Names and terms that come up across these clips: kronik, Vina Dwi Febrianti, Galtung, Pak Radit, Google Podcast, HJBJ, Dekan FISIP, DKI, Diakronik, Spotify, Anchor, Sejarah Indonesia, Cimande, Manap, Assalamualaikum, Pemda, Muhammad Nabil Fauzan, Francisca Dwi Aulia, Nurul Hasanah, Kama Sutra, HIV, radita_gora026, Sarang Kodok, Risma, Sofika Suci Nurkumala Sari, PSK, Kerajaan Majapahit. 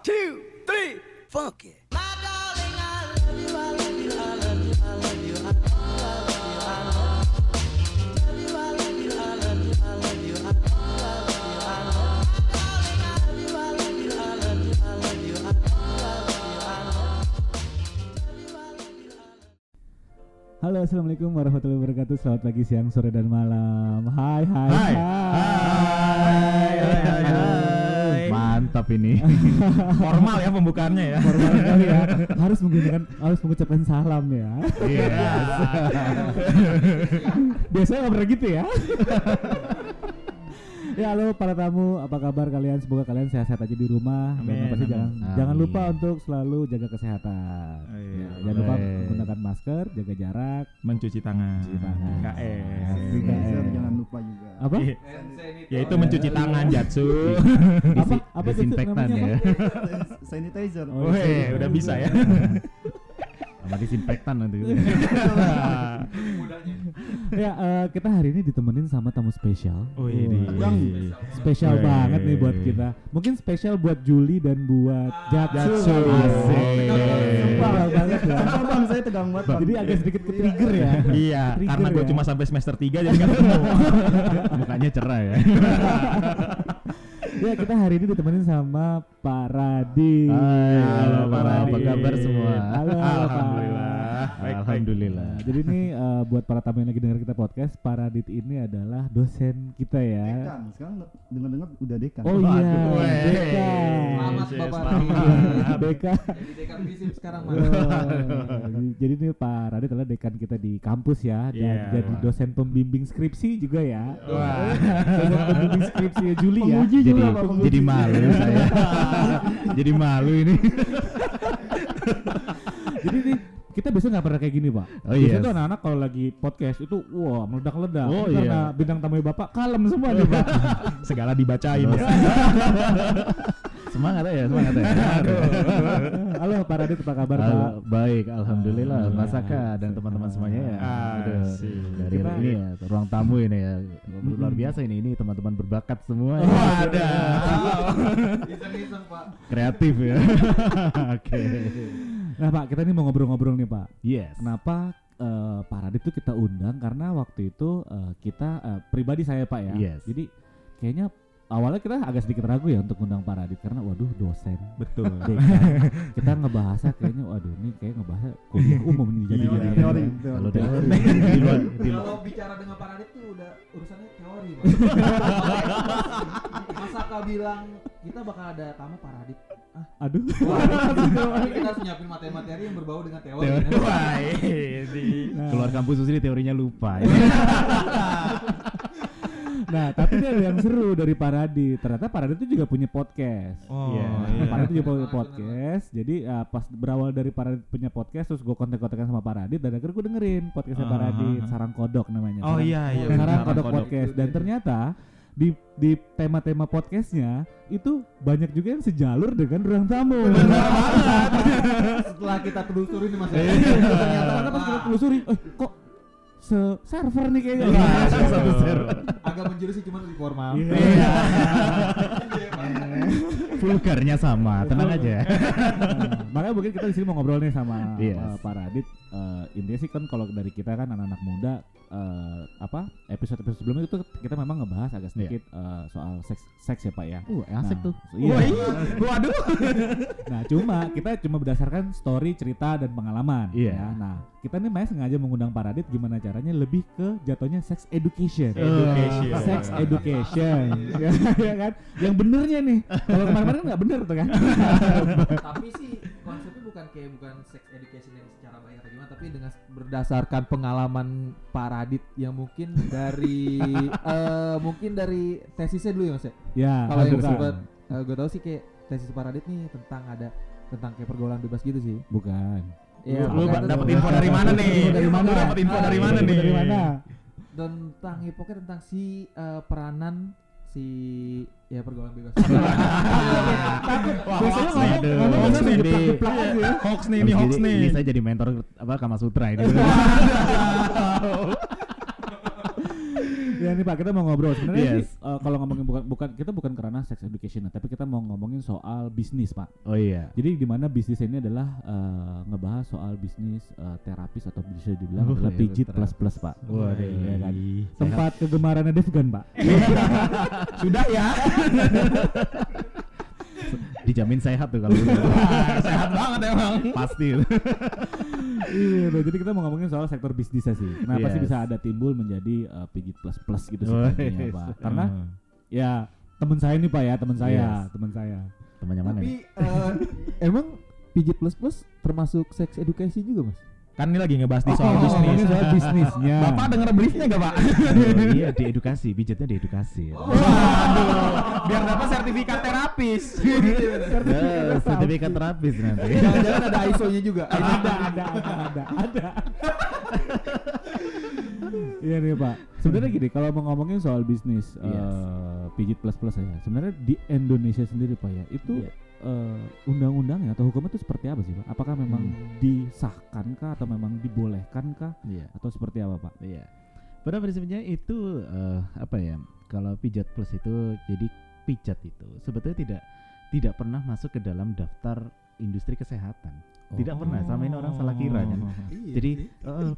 1, 2, 3, fuck it. Halo, assalamualaikum warahmatullahi wabarakatuh. Selamat pagi, siang, sore, dan malam. Hai. Mantap ini. Formal ya pembukaannya ya. Formal sekali ya. Harus mengucapkan salam ya. Iya. Yeah. Biasanya nggak pernah gitu ya. Ya, halo para tamu, apa kabar kalian? Semoga kalian sehat-sehat aja di rumah. Amin, dan pasti jangan lupa untuk selalu jaga kesehatan. Amin. Jangan lupa menggunakan masker, jaga jarak, mencuci tangan. KS. Jangan lupa juga. Apa? Yaitu mencuci tangan, Jatsu. Apa disinfektan ya? Sanitizer. Oh, udah bisa ya. Sama disinfektan nanti. Ya, kita hari ini ditemenin sama tamu spesial. Spesial banget nih buat kita. Mungkin spesial buat Juli dan buat Jatsu. Bang, saya tegang banget. Jadi agak sedikit ke-trigger ya. Iya, karena gue cuma sampai semester 3 jadi gak ketemu. Mukanya cerah ya. Ya, kita hari ini ditemenin sama Pak Radit. Halo Pak Radit. Apa kabar semua? Halo, alhamdulillah. Alhamdulillah. Jadi ini buat para tamu yang lagi dengar kita podcast, Pak Radit ini adalah dosen kita ya. Dekan. Sekarang dengar-dengar udah dekan. Oh iya. Dekan. Selamat Bapak Radit. Dekan. Jadi dekan FISIP sekarang. Jadi ini Pak Radit adalah dekan kita di kampus ya, dan jadi dosen pembimbing skripsi juga ya. Wah. Dosen pembimbing skripsi Juli ya. Jadi malu saya. Jadi malu ini. Jadi nih kita biasanya nggak pernah kayak gini Pak. Biasanya tuh anak-anak kalau lagi podcast itu wah meledak-ledak. Karena bintang tamunya Bapak kalem semua nih Pak. Segala dibacain. Semangat ya. Halo Pak Radit, apa kabar Pak? Baik, alhamdulillah. Mas Aka dan teman-teman semuanya ya. Dari ini ya, ruang tamu ini ya. Luar biasa ini teman-teman berbakat semua. Ada. Iseng-iseng Pak. Kreatif ya. Oke. Nah Pak, kita ini mau ngobrol-ngobrol nih Pak. Yes. Kenapa Pak Radit itu kita undang? Karena waktu itu kita pribadi saya Pak ya. Yes. Jadi kayaknya awalnya kita agak sedikit ragu ya untuk undang Pak Radit karena waduh dosen. Betul. Dekan. Kita ngebahasnya kayaknya waduh ini kayak ngebahasnya kuliah umum ini jadinya. Teori. Kalau teori. Kalau bicara dengan Pak Radit tuh udah urusannya teori. Mas Aka bilang kita bakal ada tamu Pak Radit. Aduh. Kita harus nyiapin materi-materi yang berbau dengan teori. Keluar kampus sendiri teorinya lupa. Nah, tapi dia ada yang seru dari Pak Radit. Ternyata Pak Radit itu juga punya podcast. Pak Radit juga punya podcast. Jadi pas berawal dari Pak Radit punya podcast, terus gue kontak-kontakan sama Pak Radit. Dan akhirnya gue dengerin podcastnya Pak Radit, Sarang Kodok namanya. Sarang Kodok podcast. Dan ternyata di tema-tema podcastnya itu banyak juga yang sejalur dengan ruang tamu. Setelah kita telusuri nih Mas. Ternyata pas kita telusuri, kok server nih kayaknya. Satu server. Agak menjurus sih cuma lebih formal. Iya. Vulgarnya sama, tenang aja. Makanya mungkin kita di sini mau ngobrol nih sama Pak Radit. Intinya sih kan kalau dari kita kan anak-anak muda episode sebelumnya itu kita memang ngebahas agak sedikit soal seks ya Pak ya. Asik tuh. Waduh. Nah, kita berdasarkan story, cerita dan pengalaman ya. Nah, kita nih sengaja mengundang Pak Radit gimana caranya lebih ke jatuhnya sex education. Sex education. Ya kan? Yang benernya nih. Kalau kemarin-kemarin enggak bener tuh kan. Tapi sih konsepnya bukan sex education yang secara banyak gimana, tapi dengan berdasarkan pengalaman Pak Radit yang mungkin dari mungkin dari tesisnya dulu ya Mas ya. Ya, kalau yang sempat gue tahu sih kayak tesis Pak Radit nih tentang kayak pergaulan bebas gitu sih. Bukan. Ya, lu dapat info dari mana nih? Dari mana? Tentang hipoknya tentang si peranan si ya pergaulan bebas. Biasanya ngomong jeplak-jeplak aja. Hoax nih. Ini saya jadi mentor Kama Sutra ini. Ya nih Pak, kita mau ngobrol sebenarnya yes. Kalau ngomongin bukan kita bukan karena sex education, tapi kita mau ngomongin soal bisnis Pak. Oh iya. Jadi di mana bisnis ini adalah ngebahas soal bisnis terapis atau bisa dibilang adalah pijit plus Pak. Wah, iya kan. Tempat kegemarannya Devgan Pak. Sudah ya. Dijamin sehat tuh kalau gitu. Sehat banget emang. Pasti. Iya, jadi kita mau ngomongin soal sektor bisnisnya sih. Kenapa yes. sih bisa ada timbul menjadi pijit plus gitu sebenarnya Pak? Karena ya teman saya nih Pak ya, teman saya. Temannya mana? Tapi emang pijit plus termasuk seks edukasi juga, Mas? Kan ini lagi ngebahas di soal bisnis. Soal bisnisnya. Bapak denger briefnya gak Pak? Oh, iya di edukasi, pijatnya di edukasi. Waduh, biar dapat sertifikat terapis. Sertifikat terapis nanti. Jangan-jangan ada ISO-nya juga. Ada. Iya nih Pak. Sebenarnya gini, kalau mau ngomongin soal bisnis pijit plus ya. Sebenarnya di Indonesia sendiri Pak ya, itu undang-undangnya atau hukumnya itu seperti apa sih Pak? Apakah memang disahkankah atau memang dibolehkankah atau seperti apa Pak? Iya. Pada prinsipnya itu apa ya? Kalau pijat plus itu jadi pijat itu sebetulnya tidak pernah masuk ke dalam daftar industri kesehatan. Tidak pernah, selama ini orang salah kira kan. Jadi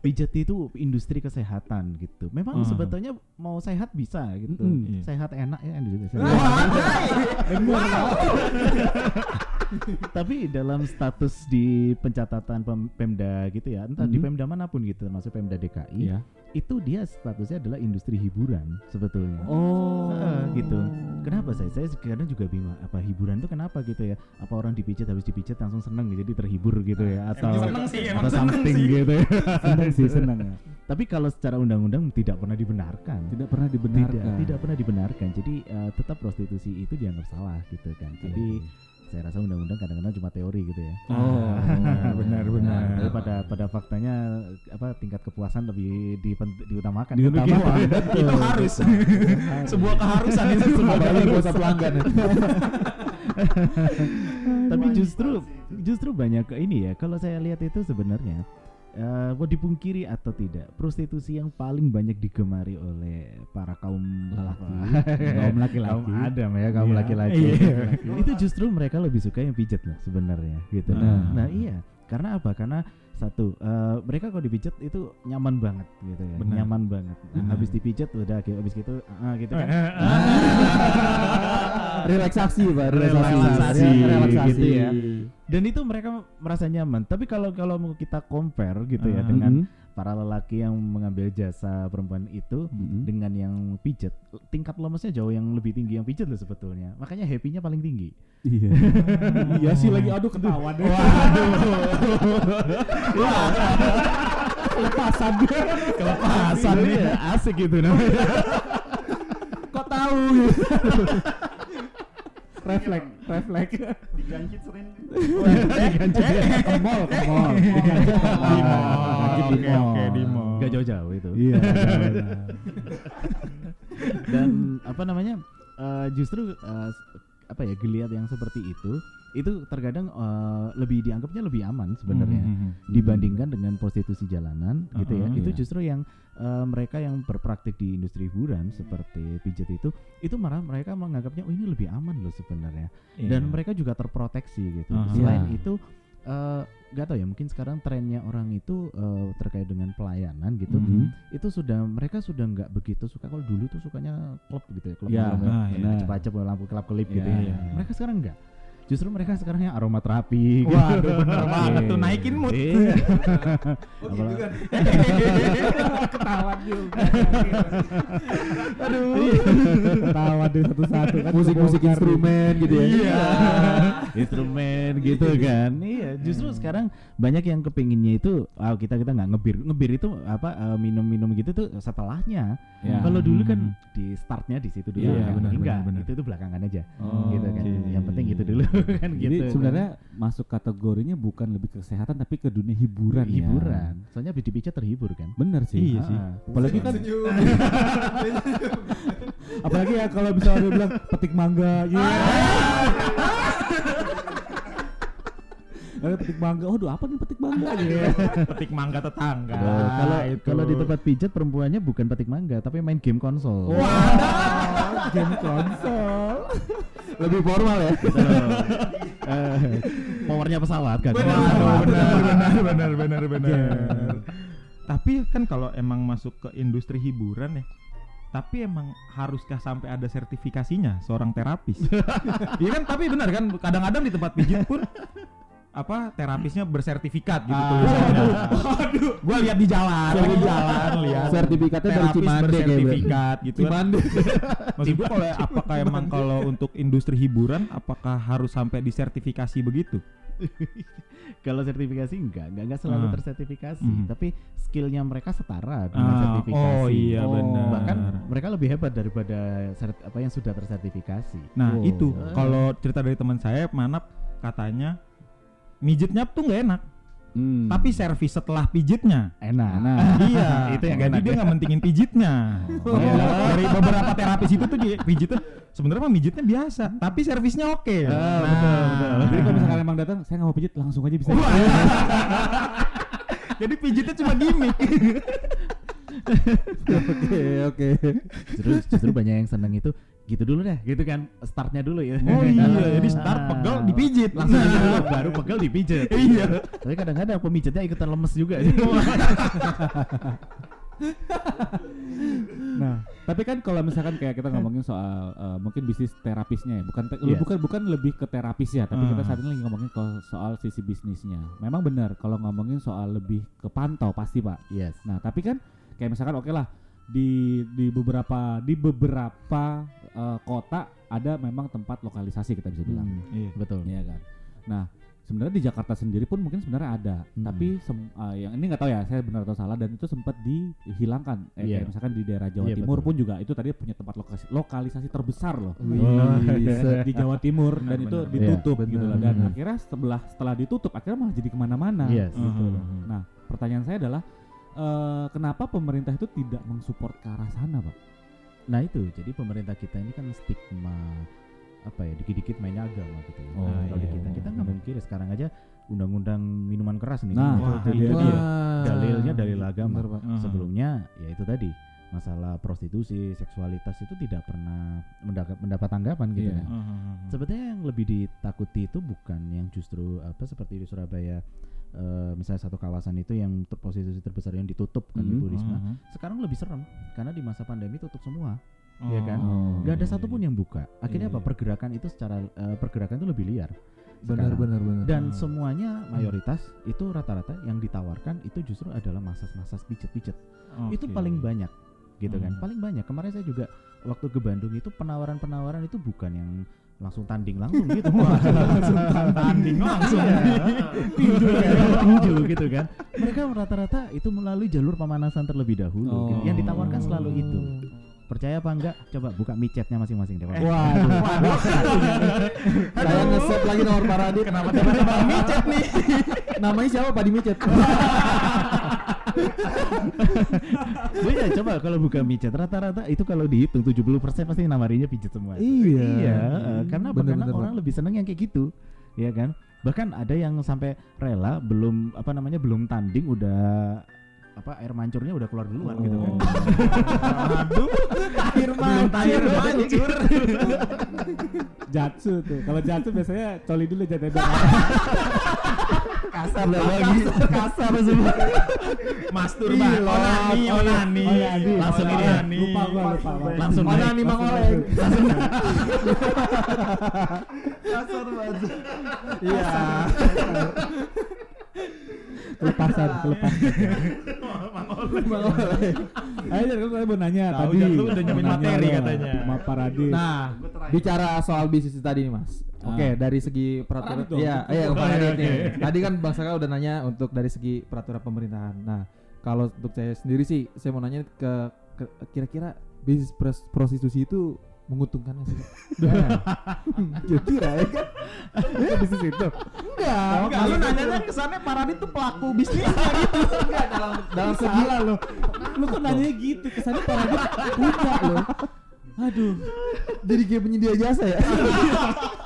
pijat itu industri kesehatan gitu. Memang sebetulnya mau sehat bisa gitu. Sehat enak ya industri kesehatan. Tapi dalam status di pencatatan Pemda gitu ya, entah di Pemda manapun gitu, termasuk Pemda DKI, itu dia statusnya adalah industri hiburan sebetulnya. Gitu. Kenapa saya kadang juga bingung apa hiburan itu kenapa gitu ya? Apa orang dipijat habis dipijat langsung seneng jadi terhibur gitu ya atau apa something gitu ya. Seneng ya. Tapi kalau secara undang-undang tidak pernah dibenarkan. Jadi tetap prostitusi itu dianggap salah gitu kan. Jadi saya rasa undang-undang kadang-kadang cuma teori gitu ya. Benar. Pada faktanya apa tingkat kepuasan lebih diutamakan. Itu harus. Sebuah keharusan itu sebagai kuasa pelanggan. Tapi justru banyak ini ya. Kalau saya lihat itu sebenarnya mau dipungkiri atau tidak, prostitusi yang paling banyak digemari oleh para kaum laki-laki itu justru mereka lebih suka yang pijat lah sebenarnya gitu. Nah iya, karena apa? Karena satu, mereka kalau dipijat itu nyaman banget gitu ya. Bener. Nyaman banget. Habis dipijat udah habis gitu, gitu kan. Relaksasi gitu ya. Dan itu mereka merasa nyaman. Tapi kalau kita compare gitu ya dengan para lelaki yang mengambil jasa perempuan itu dengan yang pijat, tingkat lemesnya jauh yang lebih tinggi yang pijat loh sebetulnya. Makanya happy-nya paling tinggi. Iya. Iya sih lagi aduh ketawa deh. Kelepasan dia. Asik gitu namanya. Kok tahu gitu. Reflek. Diganjit sering. Ke mall. Di mall. Gak jauh-jauh itu. Iya. Dan apa namanya? Justru apa ya, geliat yang seperti itu terkadang lebih dianggapnya lebih aman sebenarnya dibandingkan dengan prostitusi jalanan gitu ya. Itu justru yang mereka yang berpraktik di industri hiburan seperti pijat itu malah mereka menganggapnya ini lebih aman loh sebenarnya. Dan mereka juga terproteksi gitu. Selain itu gak tau ya, mungkin sekarang trennya orang itu terkait dengan pelayanan gitu. Itu mereka sudah gak begitu suka. Kalau dulu tuh sukanya klub gitu ya, acep-acep lampu kelap-kelip gitu ya. Mereka sekarang enggak. Justru mereka sekarang yang aromaterapi. Waduh, bener banget tuh, naikin mood. Gitu kan. Ketawa juga. Aduh. Ketawa dari satu-satu kan. Musik-musik instrumen gitu ya. Iya. Instrumen gitu kan. Iya, justru sekarang banyak yang kepinginnya itu kita enggak ngebir itu apa minum-minum gitu tuh setelahnya. Kalau dulu kan di startnya di situ dulu. Iya, benar. Itu belakangan aja. Gitu kan. Yang penting gitu dulu. Kan jadi gitu, sebenarnya kan masuk kategorinya bukan lebih ke kesehatan tapi ke dunia hiburan. Soalnya habis dipijat terhibur kan. Bener sih. Iya sih. Apalagi kan apalagi ya kalau bisa dia bilang petik mangga. Petik mangga. Waduh, apa nih petik mangga? Petik mangga tetangga. Kalau di tempat pijat perempuannya bukan petik mangga, tapi main game konsol. Wah, game konsol. Lebih formal ya. Powernya pesawat kan. Benar. Tapi kan kalau emang masuk ke industri hiburan ya, tapi emang haruskah sampai ada sertifikasinya seorang terapis? Iya kan, tapi benar kan, kadang-kadang di tempat pijit pun apa terapisnya bersertifikat gitu tulisannya. Waduh, gua lihat di jalan, lihat sertifikatnya dari Cimande gitu. Cimande. Maksud gua kalau apakah emang kalau untuk industri hiburan apakah harus sampai disertifikasi begitu? Kalau sertifikasi enggak selalu tersertifikasi, tapi skillnya mereka setara dengan sertifikasi. Oh iya, benar. Bahkan mereka lebih hebat daripada apa yang sudah tersertifikasi. Nah, itu kalau cerita dari teman saya Manap, katanya mijitnya tuh enggak enak. Tapi servis setelah pijitnya enak. Nah, iya, itu yang jadi dia enggak mentingin pijitnya. Dari beberapa terapis itu tuh pijitnya sebenarnya mah mijitnya biasa, tapi servisnya oke. Betul. Jadi kalau misalkan emang datang, saya enggak mau pijit, langsung aja bisa. Jadi pijitnya cuma gimmick. Oke. Justru banyak yang seneng itu. Gitu dulu deh, gitu kan, startnya dulu ya. Oh iya, jadi start pegel dipijit langsung gitu, baru pegel dipijit. Iya. Tapi kadang-kadang pemijitnya ikutan lemes juga. Nah, tapi kan kalau misalkan kayak kita ngomongin soal mungkin bisnis terapisnya ya, bukan lebih ke terapisnya, tapi kita saat ini lagi ngomongin soal sisi bisnisnya. Memang benar kalau ngomongin soal lebih ke pantau pasti, Pak. Yes. Nah, tapi kan kayak misalkan oke lah, di beberapa kota ada memang tempat lokalisasi kita bisa bilang. Iya. Betul. Iya kan. Nah, sebenarnya di Jakarta sendiri pun mungkin sebenarnya ada, tapi yang ini enggak tahu ya, saya benar atau salah, dan itu sempat dihilangkan. Kayak misalkan di daerah Jawa Timur betul. Pun juga itu tadi punya tempat lokalisasi terbesar loh. Di Jawa Timur dan itu ditutup gitu lah, dan akhirnya setelah ditutup akhirnya malah jadi kemana mana gitu. Nah, pertanyaan saya adalah kenapa pemerintah itu tidak mensupport ke arah sana, Pak? Nah itu, jadi pemerintah kita ini kan stigma apa ya, dikit-dikit mainnya agama gitu ya. Kalau kita nggak mungkin sekarang aja undang-undang minuman keras nih. Itu dia. Dalilnya dalil agama. Benar, Pak. Sebelumnya ya itu tadi masalah prostitusi, seksualitas itu tidak pernah mendapat tanggapan gitu ya. Sebetulnya yang lebih ditakuti itu bukan yang justru apa seperti di Surabaya. Misalnya satu kawasan itu yang posisi terbesar yang ditutup kan, Ibu Risma. Sekarang lebih serem karena di masa pandemi tutup semua, ya kan? Gak ada satupun yang buka. Akhirnya pergerakan itu secara pergerakan itu lebih liar. Benar. Dan semuanya mayoritas itu rata-rata yang ditawarkan itu justru adalah masas-masas pijat-pijat. Okay. Itu paling banyak, gitu kan? Paling banyak. Kemarin saya juga waktu ke Bandung itu penawaran-penawaran itu bukan yang langsung tanding gitu. Langsung tanding ya. Tinju gitu kan. Mereka rata-rata itu melalui jalur pemanasan terlebih dahulu. Gitu. Yang ditawarkan selalu itu. Percaya apa enggak? Coba buka micetnya masing-masing deh. Waduh. Saya nge-set lagi nomor Pak Radit. Kenapa tiba-tiba micet nih? Namanya siapa Pak di micet? Iya, coba kalau buka micet rata-rata itu kalau dihitung 70% pasti namarinya pijat semua. Iya. Karena orang lebih seneng yang kayak gitu, ya kan? Bahkan ada yang sampai rela belum tanding udah air mancurnya udah keluar duluan gitu kan. Aduh, air mancur. Jatsu tuh. Kalau jatsu biasanya coli dulu jadinya. Kasar semua. Masturbasi, onani. Langsung ini. Lupa. Langsung onani mangoleh. Kasar banget. Iya. Kelepasan. Ayo, jadi saya mau nanya tadi. Lu udah nyamin materi katanya. Pak Radit. Nah, bicara soal bisnis tadi nih, Mas. Oke, dari segi peraturan. Iya, Pak Radit nih. Tadi kan Bang Saka udah nanya untuk dari segi peraturan pemerintahan. Nah, kalau untuk saya sendiri sih, saya mau nanya ke kira-kira bisnis prostitusi itu menguntungkan sih. Kira-kira ya kan? Bisnis itu. Enggak. Lu nanyanya kesannya Pak Radit tuh pelaku bisnisnya gitu. Enggak dalam segala lo. Lu kok nanyanya gitu, kesannya Pak Radit punya lo. Aduh. Jadi kayak penyedia jasa ya.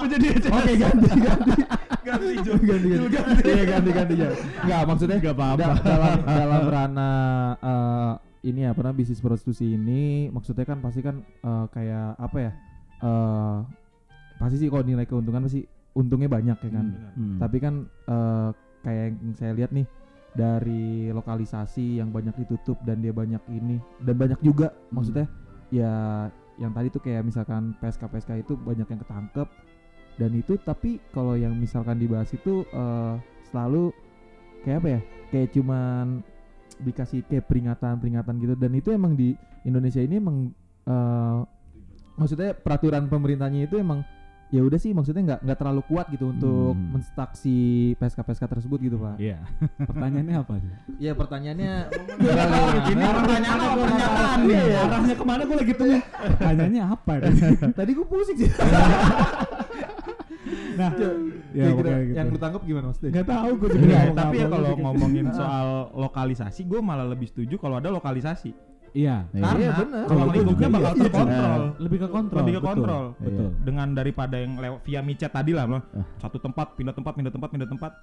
Oke, ganti. Ganti ya. Enggak, maksudnya enggak apa-apa. Dalam ranah ini ya, pernah bisnis prostitusi ini maksudnya kan pasti kan kayak apa ya? Pasti sih kalau nilai keuntungan pasti untungnya banyak ya kan. Tapi kan kayak yang saya lihat nih dari lokalisasi yang banyak ditutup dan dia banyak ini dan banyak juga maksudnya ya yang tadi tuh kayak misalkan PSK-PSK itu banyak yang ketangkep dan itu tapi kalau yang misalkan dibahas itu selalu kayak apa ya kayak cuman dikasih kayak peringatan-peringatan gitu dan itu emang di Indonesia ini emang maksudnya peraturan pemerintahnya itu emang ya udah sih maksudnya nggak terlalu kuat gitu untuk menstaksi PSK-PSK tersebut gitu Pak. Iya. Pertanyaannya apa sih? Iya pertanyaannya. Gini pertanyaannya pernyataan nih. Arahnya kemana gue lagi tunggu. Pertanyaannya apa? Tadi gue pusing sih. Nah, ya, gitu. Yang lu tangkap gimana maksudnya? Gak tahu gue juga. Tapi ya kalau ngomongin soal lokalisasi, gue malah lebih setuju kalau ada lokalisasi. Iya, karena ruang lingkupnya bakal terkontrol, lebih ke kontrol, betul. Dengan daripada yang via micet tadi lah, satu tempat pindah tempat,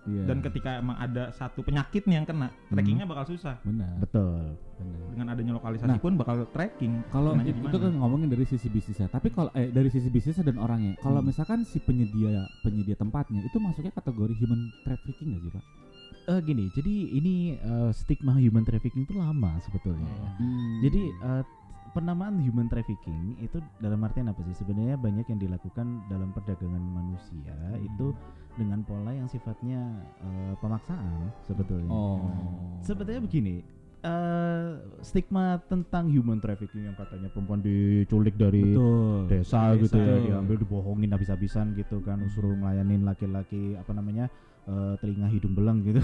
yeah. Dan ketika emang ada satu penyakit nih yang kena, trackingnya bakal susah. Benar, betul. Benar. Dengan adanya lokalisasi pun bakal tracking. Kalau itu kan ngomongin dari sisi bisnisnya, tapi kalau dari sisi bisnisnya dan orangnya, kalau misalkan si penyedia tempatnya itu masuknya kategori human trafficking nggak sih Pak? Gini, jadi ini stigma human trafficking itu lama sebetulnya ya. Jadi penamaan human trafficking itu dalam artian apa sih? Sebenarnya banyak yang dilakukan dalam perdagangan manusia itu dengan pola yang sifatnya pemaksaan sebetulnya. Sebetulnya begini, stigma tentang human trafficking yang katanya perempuan diculik dari desa gitu ya, diambil dibohongin habis-habisan gitu kan, suruh ngelayanin laki-laki apa namanya? Telinga hidung belang gitu.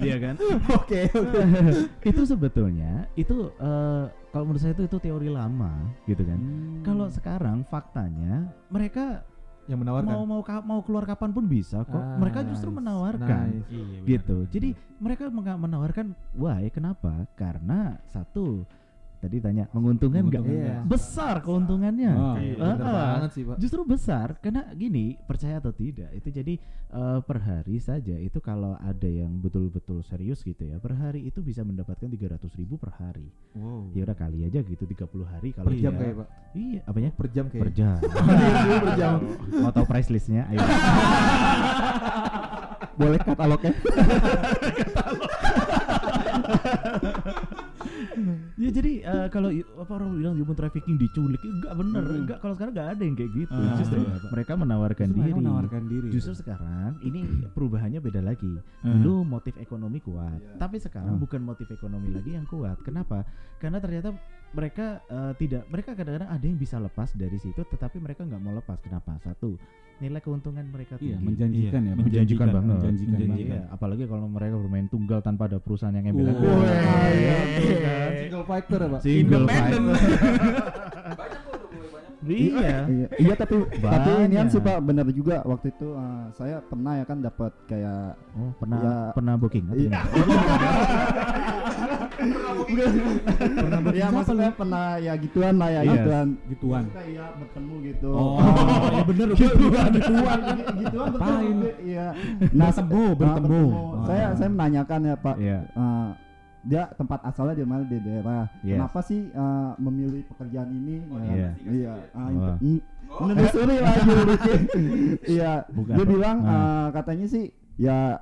Iya kan? Oke. Itu sebetulnya itu kalau menurut saya itu teori lama gitu kan. Kalau sekarang faktanya mereka yang menawarkan mau keluar kapan pun bisa kok. Mereka justru menawarkan. Nice. Gitu. Jadi mereka menawarkan why kenapa? Karena satu tadi tanya menguntungkan enggak? Iya. Besar keuntungannya. Banget sih, Pak. Justru besar karena gini, percaya atau tidak itu jadi per hari saja itu kalau ada yang betul-betul serius gitu ya, per hari itu bisa mendapatkan 300.000 per hari. Wow. Ya udah kali aja gitu 30 hari kalau per jam kayak Pak. Iya, apanya? Per jam kayak. Per jam. Per jam. Mau tahu price listnya? Ayo. Boleh katalognya? Ya jadi kalau apa orang bilang human trafficking diculik enggak benar. Enggak kalau sekarang enggak ada yang kayak gitu. Justru mereka menawarkan diri. Justru sekarang ini perubahannya beda lagi. Dulu motif ekonomi kuat, tapi sekarang bukan motif ekonomi lagi yang kuat. Kenapa? Karena ternyata mereka mereka kadang-kadang ada yang bisa lepas dari situ tetapi mereka enggak mau lepas. Kenapa? Satu, nilai keuntungan mereka tinggi. Iya, menjanjikan banget. Ya, apalagi kalau mereka bermain tunggal tanpa ada perusahaan yang ngambil. Single fighter, Pak. Independen. Banyak kok boleh. Iya, tapi inian sih Pak, benar juga waktu itu saya pernah ya kan dapat kayak pernah booking. Pernah maksudnya pernah ya gituan lah ya gituan. Iya bertemu gitu. Ya bener gituan betul. Iya. Nah bertemu. Saya menanyakan ya Pak. Dia tempat asalnya di mana di daerah. Kenapa sih memilih pekerjaan ini? Menelusuri lagi. Iya. Dia bilang katanya sih ya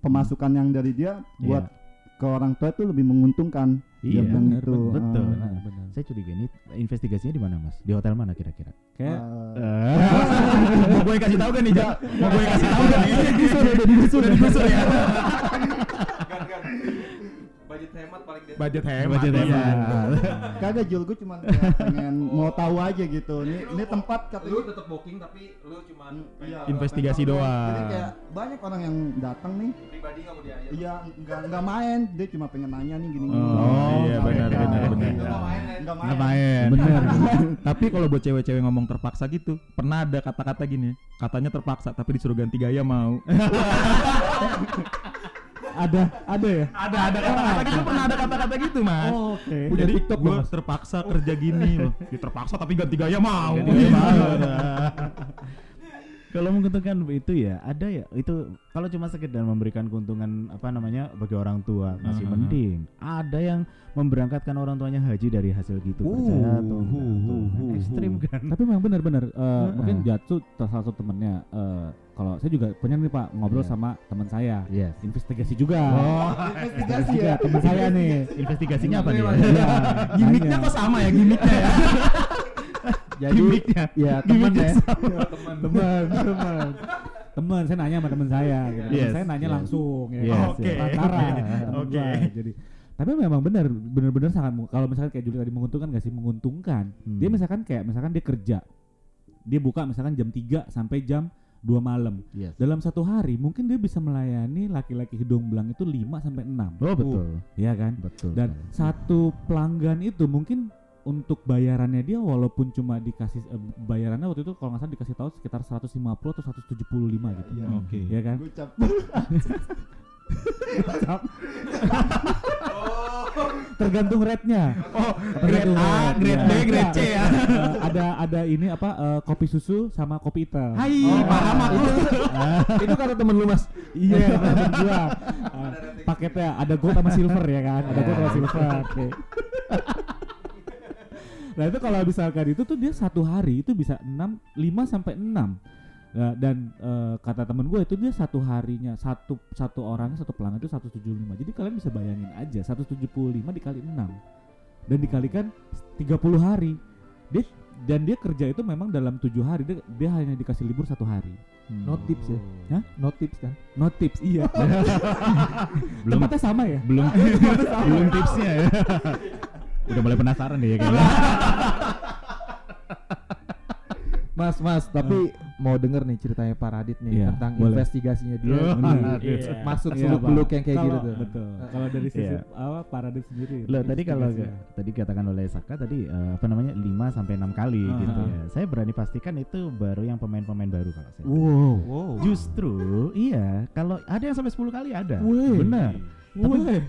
pemasukan yang dari dia buat ke orang tua itu lebih menguntungkan. Iya benar itu. Betul. Benar. Saya curiga ini investigasinya di mana Mas? Di hotel mana kira-kira? Kayak mau gue kasih tahu kan nih, Jak? Mau gue kasih tahu kan? Digusur ya. Gan. Budget hemat. Kagak Jul, gue cuma pengen mau tahu aja gitu. Ini tempat lu tetap booking tapi lu cuma investigasi doang. Jadi kayak banyak orang yang datang nih pribadi enggak mau diajak. Iya, enggak main, dia cuma pengen nanya nih gini-gini. Iya benar. Enggak main. Benar. Tapi kalau buat cewek-cewek ngomong terpaksa gitu, pernah ada kata-kata gini, katanya terpaksa tapi disuruh ganti gaya mau. Ada kata-kata gitu, Mas. Okay. Jadi TikTok gue terpaksa kerja gini loh. Terpaksa tapi ganti gaya mau. Kalau menguntungkan itu ya ada ya itu, kalau cuma sekedar memberikan keuntungan apa namanya bagi orang tua masih mending. Ada yang memberangkatkan orang tuanya haji dari hasil gitu percaya atau ekstrim kan. Tapi memang benar-benar mungkin jatuh salah satu temennya. Kalau saya juga punya nih Pak ngobrol sama teman saya, investigasi juga. Investigasi juga ya teman saya nih. Investigasinya apa nih? Ya, gimiknya kok sama ya gimiknya ya. Jadi gimiknya. Ya teman ya. Teman saya nanya sama teman saya gitu. Yes, saya nanya langsung ya. Oke. Jadi tapi memang benar sangat kalau misalkan kayak Juli tadi menguntungkan enggak sih? Menguntungkan. Dia misalkan kayak dia kerja. Dia buka misalkan jam 3 sampai jam 2 malam. Yes. Dalam satu hari mungkin dia bisa melayani laki-laki hidung belang itu 5 sampai 6. Oh, betul. Iya kan? Betul. Dan satu pelanggan itu mungkin untuk bayarannya dia walaupun cuma dikasih bayarannya waktu itu kalau nggak salah dikasih tahu sekitar 150 atau 175 gitu. Iya, oke. Iya kan? Ucap. Tergantung rate-nya. Oh, grade A, grade B, grade C ya. Ada ini apa kopi susu sama kopi hitam. Hai, paham aku. Itu kata temen lu, Mas. Iya, temen gua. Paketnya ada gold sama silver ya kan? Ada gold sama silver. Oke. Nah, itu kalau misalkan itu tuh dia satu hari itu bisa 5 sampai 6. Dan kata temen gue itu dia satu harinya satu orang satu pelanggan itu 175. Jadi kalian bisa bayangin aja 175 dikali 6 dan dikalikan 30 hari. Dia kerja itu memang dalam 7 hari dia hanya dikasih libur 1 hari. No tips ya? Hah? No tips kan? No tips, iya. Tempatnya sama ya? Belum tipsnya ya. Udah mulai penasaran deh ya kayaknya. Mas, tapi mau denger nih ceritanya Pak Radit nih tentang boleh. Investigasinya dia masuk seluk-beluk yang kayak gitu tuh. Betul. Kalau dari sisi awal Pak Radit sendiri. Loh, tadi kalau tadi katakan oleh Saka tadi apa namanya 5 sampai 6 kali gitu ya. Saya berani pastikan itu baru yang pemain-pemain baru kalau saya. Wow. Justru iya, kalau ada yang sampai 10 kali ada. Wey. Benar.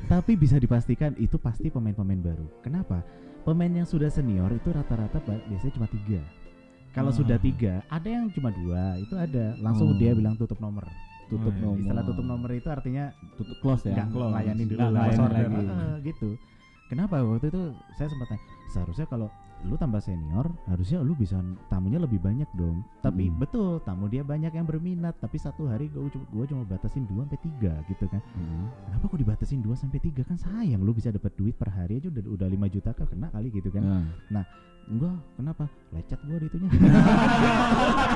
Tapi bisa dipastikan itu pasti pemain-pemain baru. Kenapa? Pemain yang sudah senior itu rata-rata biasanya cuma 3. Kalau sudah 3, ada yang cuma 2, itu ada. Langsung dia bilang tutup nomor. Tutup nomor. Istilah tutup nomor itu artinya tutup close ya. Enggak close. Layanin dulu lah. Gitu. Kenapa waktu itu saya sempat tanya, seharusnya kalau lu tambah senior, harusnya lu bisa tamunya lebih banyak dong. Tapi betul, tamu dia banyak yang berminat, tapi satu hari gua cuma batasin 2 sampai 3 gitu kan. Kenapa kok dibatasin 2 sampai 3 kan sayang lu bisa dapat duit per hari aja udah 5 juta kena kali gitu kan. Nah, enggak, kenapa? Lecet gua di itunya.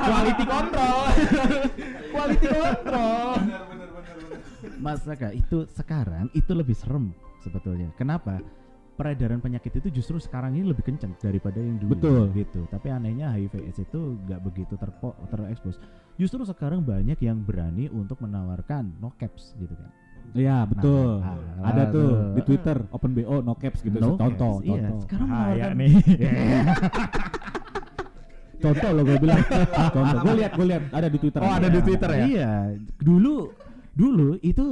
Quality control. Benar. Mas Saka, itu sekarang itu lebih serem sebetulnya. Kenapa? Peredaran penyakit itu justru sekarang ini lebih kencang daripada yang dulu. Betul. Gitu. Tapi anehnya HIV/AIDS itu nggak begitu terekspos. Justru sekarang banyak yang berani untuk menawarkan no caps gitu kan. Iya betul. Nah, ada tuh di Twitter open BO no caps gitu. No contoh. Iya. Sekarang menawarkan nih. Contoh lo gue bilang. Contoh. Gue lihat ada di Twitter. Oh ada di Twitter ya. Iya. Dulu itu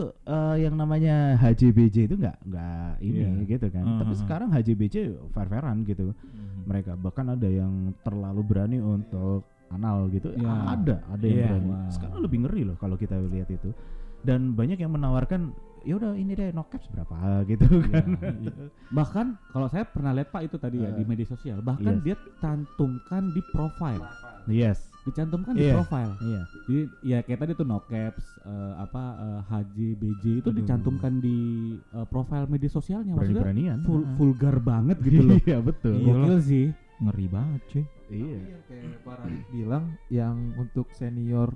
yang namanya HJBJ itu nggak ini gitu kan. Tapi sekarang HJBJ fair-fairan gitu. Mereka bahkan ada yang terlalu berani untuk anal gitu. Ya. Ada yang berani. Wow. Sekarang lebih ngeri loh kalau kita lihat itu. Dan banyak yang menawarkan ya udah ini deh no caps berapa gitu kan. Yeah. Bahkan kalau saya pernah lihat Pak itu tadi ya di media sosial. Bahkan dia cantumkan di profile. Yes. Dicantumkan di profile. Iya. Jadi ya kayak tadi tuh no caps HJBJ itu dicantumkan di profile media sosialnya. Maksudnya vulgar banget gitu loh. Iya betul. Gokil sih. Ngeri banget cuy. Iya. Kayak Pak Radit bilang yang untuk senior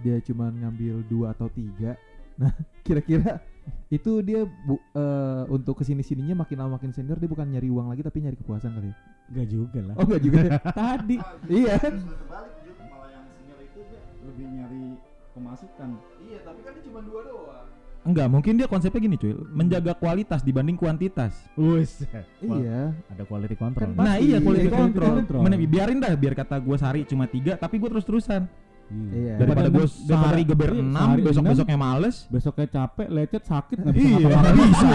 dia cuma ngambil 2 atau 3. Nah, kira-kira itu dia untuk kesini-sininya makin lama makin senior dia bukan nyari uang lagi tapi nyari kepuasan kali ya? Gak juga lah. Oh gak juga tadi. Iya kan? Terbalik juga malah yang senior itu dia lebih nyari pemasukan. Iya tapi kan dia cuma 2 doang. Enggak, mungkin dia konsepnya gini cuy, menjaga kualitas dibanding kuantitas. Wis. Iya, ada quality control. Nah iya quality control. Biarin dah, biar kata gue sehari cuma 3 tapi gue terus-terusan. Iya. Daripada gue sehari geber 6 besok-besoknya males, besoknya capek, lecet, sakit. Iya, bisa.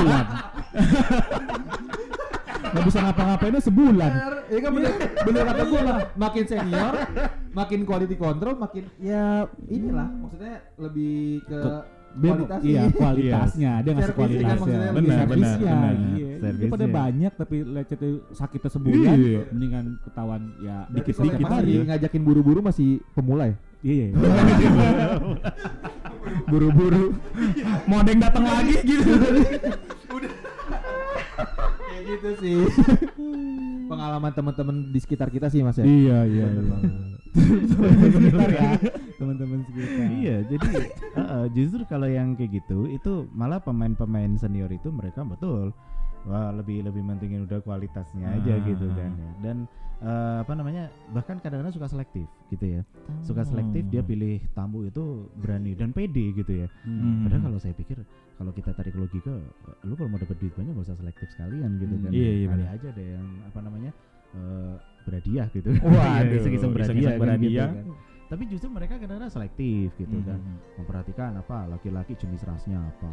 Gak bisa ngapa-ngapainnya sebulan. Iya kan bener, bener kata gue lah. Makin senior, makin quality control, makin ya inilah. Maksudnya lebih ke kualitas. Iya kualitasnya, dia ngasih kualitasnya. Benar. Itu pada banyak tapi lecetnya sakitnya sebulan. Mendingan ketahuan ya dikit-dikit. Tapi ngajakin buru-buru masih pemula ya? Iya. Buru-buru modeng datang lagi gitu. Udah kayak gitu sih. Pengalaman teman-teman di sekitar kita sih Mas ya. Iya. Sekitar ya. Teman-teman sekitar. Iya, jadi justru kalau yang kayak gitu itu malah pemain-pemain senior itu mereka betul wah lebih mentingin udah kualitasnya aja gitu kan ya. Dan bahkan kadang-kadang suka selektif gitu ya. Suka selektif, dia pilih tamu itu berani dan pede gitu ya. Padahal kalau saya pikir kalau kita tarik logika, lu kalau mau dapat duit banyak gak usah selektif sekalian gitu kan. Iya. Kali aja deh yang berhadiah gitu. Waduh, iseng-iseng berhadiah. Tapi justru mereka kadang-kadang selektif gitu kan, memperhatikan apa laki-laki jenis rasnya apa,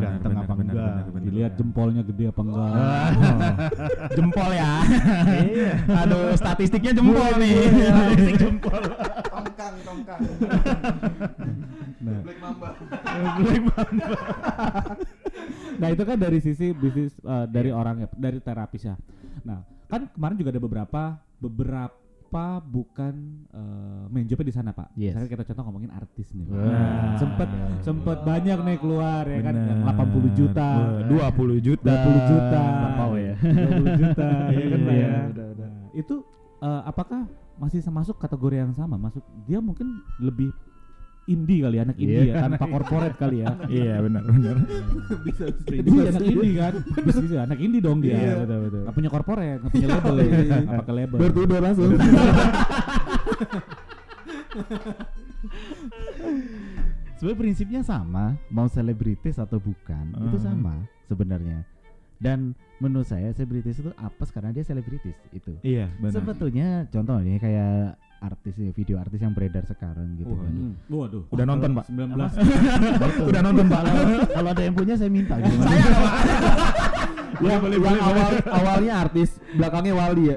ganteng apa enggak, dilihat jempolnya gede apa enggak, jempol ya, aduh statistiknya jempol nih, statistik jempol, tongkang, black mamba, nah itu kan dari sisi bisnis dari orangnya, dari terapisnya, nah kan kemarin juga ada beberapa bukan main jobnya di sana Pak. Yes. Misalkan kita contoh ngomongin artis nih. Sempet banyak nih keluar ya kan 80 juta, 20 juta. Berapa ya? 20 juta. Iya kan Pak ya. Itu apakah masih masuk kategori yang sama? Masuk dia mungkin lebih indie kali ya, anak indie ya, tanpa corporate kali ya. Iya benar. Bisa anak indie kan. Bisa anak indie dong dia. Iya betul. Enggak punya corporate, enggak punya label. Enggak pakai label. Bertuduh langsung. Sebenarnya prinsipnya sama, mau selebritis atau bukan, itu sama sebenarnya. Dan menurut saya selebritis itu apes karena dia selebritis itu. Iya benar. Sebetulnya contohnya kayak artis ya, video artis yang beredar sekarang gitu kan. Waduh. Udah nonton, Pak? 19. Udah nonton, Pak. Kalau ada yang punya saya minta gitu. Saya enggak apa-apa. Ya boleh. Awalnya artis, belakangnya wali ya.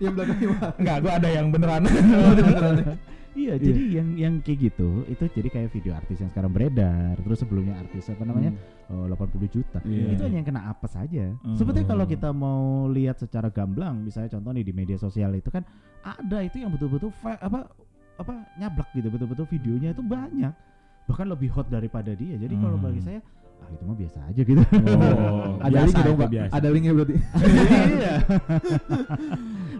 Yang belakangnya wali. Enggak, gua ada yang beneran. Iya, jadi yang kayak gitu itu jadi kayak video artis yang sekarang beredar, terus sebelumnya artis apa namanya 80 juta. Yeah. Itu hanya yang kena apes aja. Sebetulnya kalau kita mau lihat secara gamblang, misalnya contoh nih di media sosial itu kan ada itu yang betul-betul nyablak gitu, betul-betul videonya itu banyak. Bahkan lebih hot daripada dia. Jadi kalau bagi saya itu mah biasa aja gitu. Ada link dong Pak. Ada linknya berarti. Iya.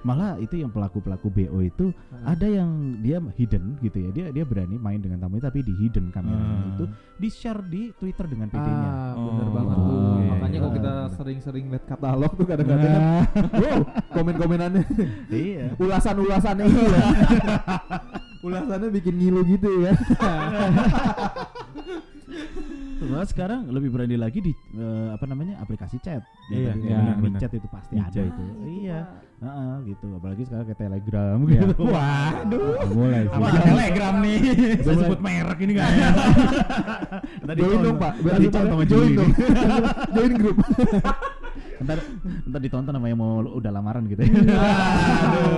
Malah itu yang pelaku BO itu ada yang dia hidden gitu ya. Dia berani main dengan tamunya tapi di hidden kameranya itu di share di Twitter dengan PD-nya. Benar banget tuh. Makanya kalau kita sering-sering lihat katalog tuh kadang-kadang wow, komen-komenannya. Iya. Ulasan-ulasannya itu. Ulasannya bikin ngilu gitu ya. Terus sekarang lebih berani lagi di aplikasi chat. Di chat itu pasti ada itu. Iya. Heeh, gitu. Apalagi sekarang kayak Telegram gitu. Waduh. Mulai. Telegram nih. Saya sebut merek ini enggak ya. Tadi dong, Pak. Berarti contoh join dong. Join grup. Entar ditonton sama yang mau udah lamaran gitu. Aduh.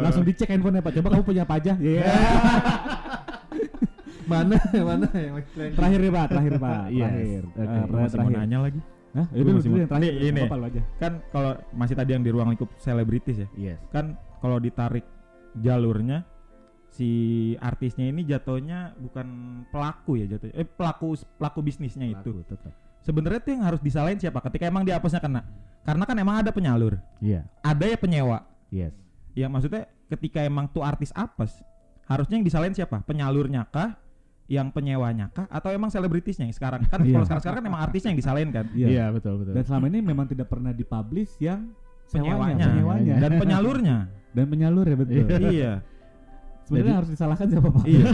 Langsung dicek handphonenya Pak. Coba kamu punya apa aja? Iya. Mana yang terakhir Pak. Iya. Terakhir. Nanya lagi. Hah? Itu yang terakhir ini. Kan kalau masih tadi yang di ruang lingkup selebritis ya. Yes. Kan kalau ditarik jalurnya si artisnya ini jatuhnya bukan pelaku ya jatuhnya. Pelaku bisnisnya itu. Sebenarnya tuh yang harus disalahin siapa? Ketika emang dia apesnya kena. Karena kan emang ada penyalur. Iya. Ada ya penyewa. Yes. Ya maksudnya ketika emang tuh artis apes, harusnya yang disalahin siapa? Penyalurnya kah? Yang penyewanya kah atau emang selebritisnya yang sekarang kan kalau sekarang kan emang artisnya yang disalahin kan. Iya betul. Dan selama ini memang tidak pernah dipublish yang penyewanya. Dan penyalurnya. Dan penyalur ya betul. Iya. Sebenarnya harus disalahkan siapa Pak? Iya.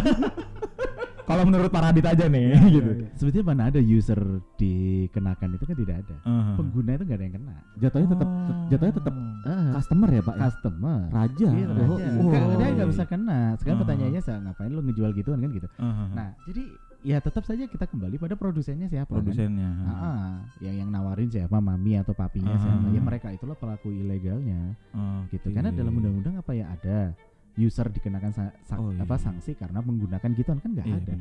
Kalau menurut Pak Radit aja nih gitu. Sebetulnya mana ada user dikenakan itu kan tidak ada. Pengguna itu enggak ada yang kena. Jatuhnya tetap customer ya Pak. Customer. Raja. Iya, raja. Dia enggak bisa kena. Sekarang pertanyaannya ngapain lu ngejual gituan kan gitu. Nah, jadi ya tetap saja kita kembali pada produsennya siapa. Produsennya. Kan? Yang nawarin siapa, mami atau papinya siapa. Ya mereka itulah pelaku ilegalnya. Gitu. Karena dalam undang-undang apa ya ada user dikenakan sanksi karena menggunakan gituan kan nggak ada.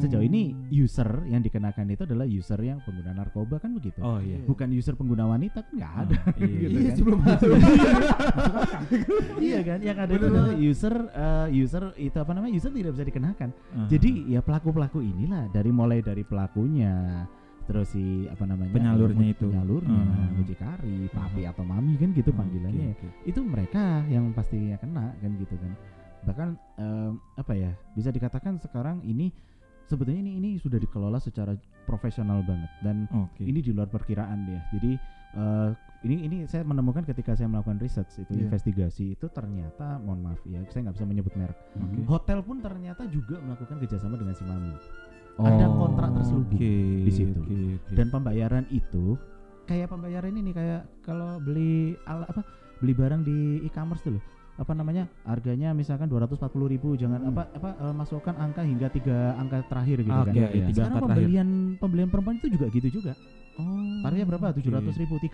Sejauh ini user yang dikenakan itu adalah user yang pengguna narkoba kan begitu. Bukan user pengguna wanita kan nggak ada. Sebelum masuk. Iya kan, yang ada itu adalah user itu apa namanya, user tidak bisa dikenakan. Jadi ya pelaku inilah dari pelakunya. Terus si apa namanya penyalurnya mucikari, papi atau mami kan gitu panggilannya. Itu mereka yang pastinya kena kan gitu kan. Bahkan bisa dikatakan sekarang ini sebetulnya ini sudah dikelola secara profesional banget dan ini di luar perkiraan ya. Jadi ini saya menemukan ketika saya melakukan riset itu investigasi itu ternyata mohon maaf ya saya nggak bisa menyebut merek. Hotel pun ternyata juga melakukan kerjasama dengan si mami. Ada kontrak terselubung di situ. Dan pembayaran itu kayak pembayaran ini kayak kalau beli beli barang di e-commerce dulu. Apa namanya? Harganya misalkan 240.000 jangan masukkan angka hingga 3 angka terakhir gitu kan. Sekarang pembelian perempuan itu juga gitu juga. Tarifnya berapa? 700.000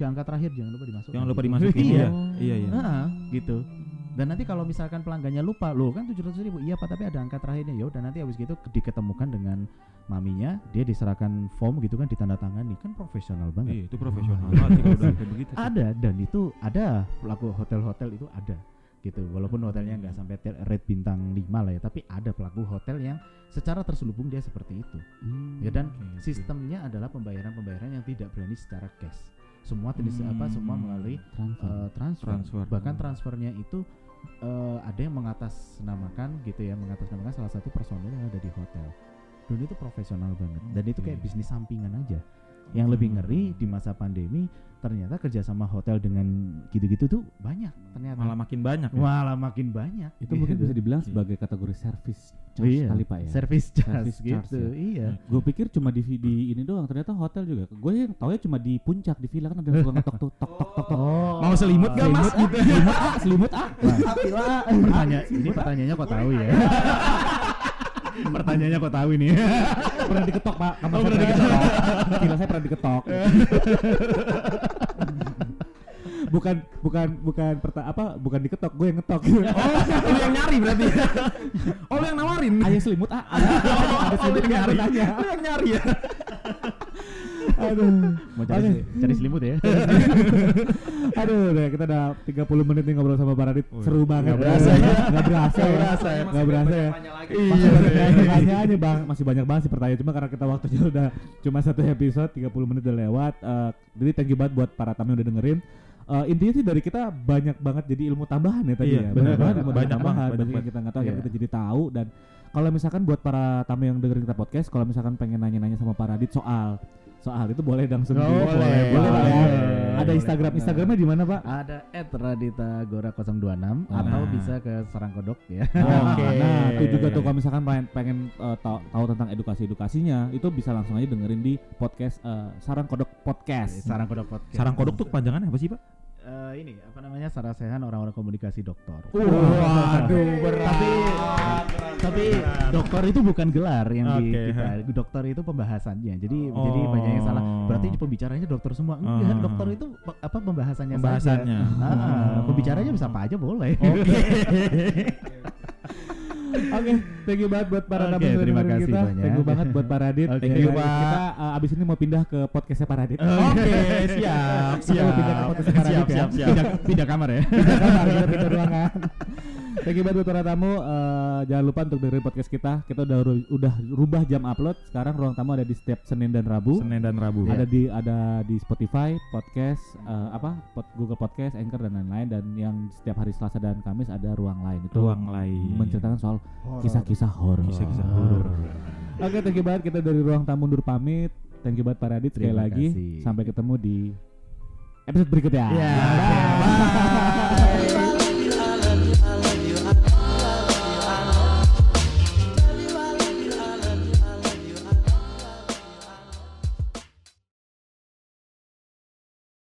3 angka terakhir jangan lupa dimasukin ya. Iya. Heeh, gitu. Dan nanti kalau misalkan pelanggannya lupa, loh kan 700.000, iya Pak tapi ada angka terakhirnya, ya udah nanti habis gitu diketemukan dengan maminya, dia diserahkan form gitu kan ditandatangani, kan profesional banget. Iya itu profesional banget kalau udah begitu. Ada dan itu ada pelaku hotel-hotel itu ada gitu, walaupun hotelnya nggak sampai rate bintang 5 lah ya, tapi ada pelaku hotel yang secara terselubung dia seperti itu. Ya dan sistemnya adalah pembayaran yang tidak berani secara cash. Semua melalui transfer. Bahkan transfernya itu ada yang mengatasnamakan salah satu personil yang ada di hotel. Dan itu profesional banget. Dan itu kayak bisnis sampingan aja. Yang lebih ngeri di masa pandemi ternyata kerjasama hotel dengan gitu-gitu tuh banyak. Ternyata malah makin banyak. Itu mungkin bisa dibilang sebagai kategori service charge kali Pak ya. Service charge gitu. Ya. Iya. Gue pikir cuma di ini doang, ternyata hotel juga. Gue yang taunya cuma di Puncak di villa kan ada yang suka ngetok. Mau selimut enggak Mas? Selimut ah. Pertanyaannya kok tahu ya. Pertanyaannya kok tahu ini? Pernah diketok Pak, kamar saya pernah diketok. Gila saya pernah diketok. Bukan diketok, gue yang ngetok. Lu yang nyari berarti. Lu yang nawarin. Ayo selimut ah. Ada selimut nyari. Lu yang nyari ya. Aduh, mau cari selimut ya. Aduh, kita udah 30 menit nih ngobrol sama Pak Radit. Seru banget. Enggak berasa ya. Pertanyaannya Bang, masih banyak banget sih pertanyaan. Cuma karena kita waktunya udah cuma 1 episode, 30 menit udah lewat. Jadi thank you banget buat para tamu yang udah dengerin. Intinya sih dari kita banyak banget jadi ilmu tambahan ya tadi ya. Banyak banget ilmu tambahan yang kita enggak tahu, kita jadi tahu. Dan kalau misalkan buat para tamu yang dengerin kita podcast, kalau misalkan pengen nanya-nanya sama Pak Radit soal itu boleh langsung boleh. Ada Instagramnya di mana Pak? Ada @radita_gora026 atau bisa ke Sarang Kodok ya. Nah itu juga tuh kalau misalkan pengen tahu tentang edukasinya itu bisa langsung aja dengerin di podcast Sarang Kodok Podcast. Sarang Kodok tuh kepanjangannya apa sih Pak? Ini apa namanya sarasehan orang-orang komunikasi dokter. Waduh berat. Tapi dokter itu bukan gelar yang di kita. Dokter itu pembahasannya. Jadi banyak yang salah. Berarti pembicaranya dokter semua. Enggak, dokter itu apa pembahasannya. Saja. Pembicaranya bisa apa aja boleh. Oke, thank you banget buat para tamu yang terima kasih kita. Banyak. Thank you banget buat Pak Radit. Thank you Pak. Kita abis ini mau pindah ke podcastnya Pak Radit. Siap. Mau pindah ke podcastnya Pak Radit ya. Pindah kamar ya. Pindah ruangan. Thank you banget buat para tamu. Jangan lupa untuk dengerin podcast kita. Kita udah rubah jam upload. Sekarang ruang tamu ada di setiap Senin dan Rabu. Ada di Spotify, podcast, Google Podcast, Anchor dan lain-lain. Dan yang setiap hari Selasa dan Kamis ada ruang lain. Itu ruang lain. Menceritakan soal kisah-kisah horor. Oke, thank you banget. Kita dari ruang tamu undur pamit. Thank you banget Pak Radit sekali lagi. Sampai ketemu di episode berikutnya. Bye.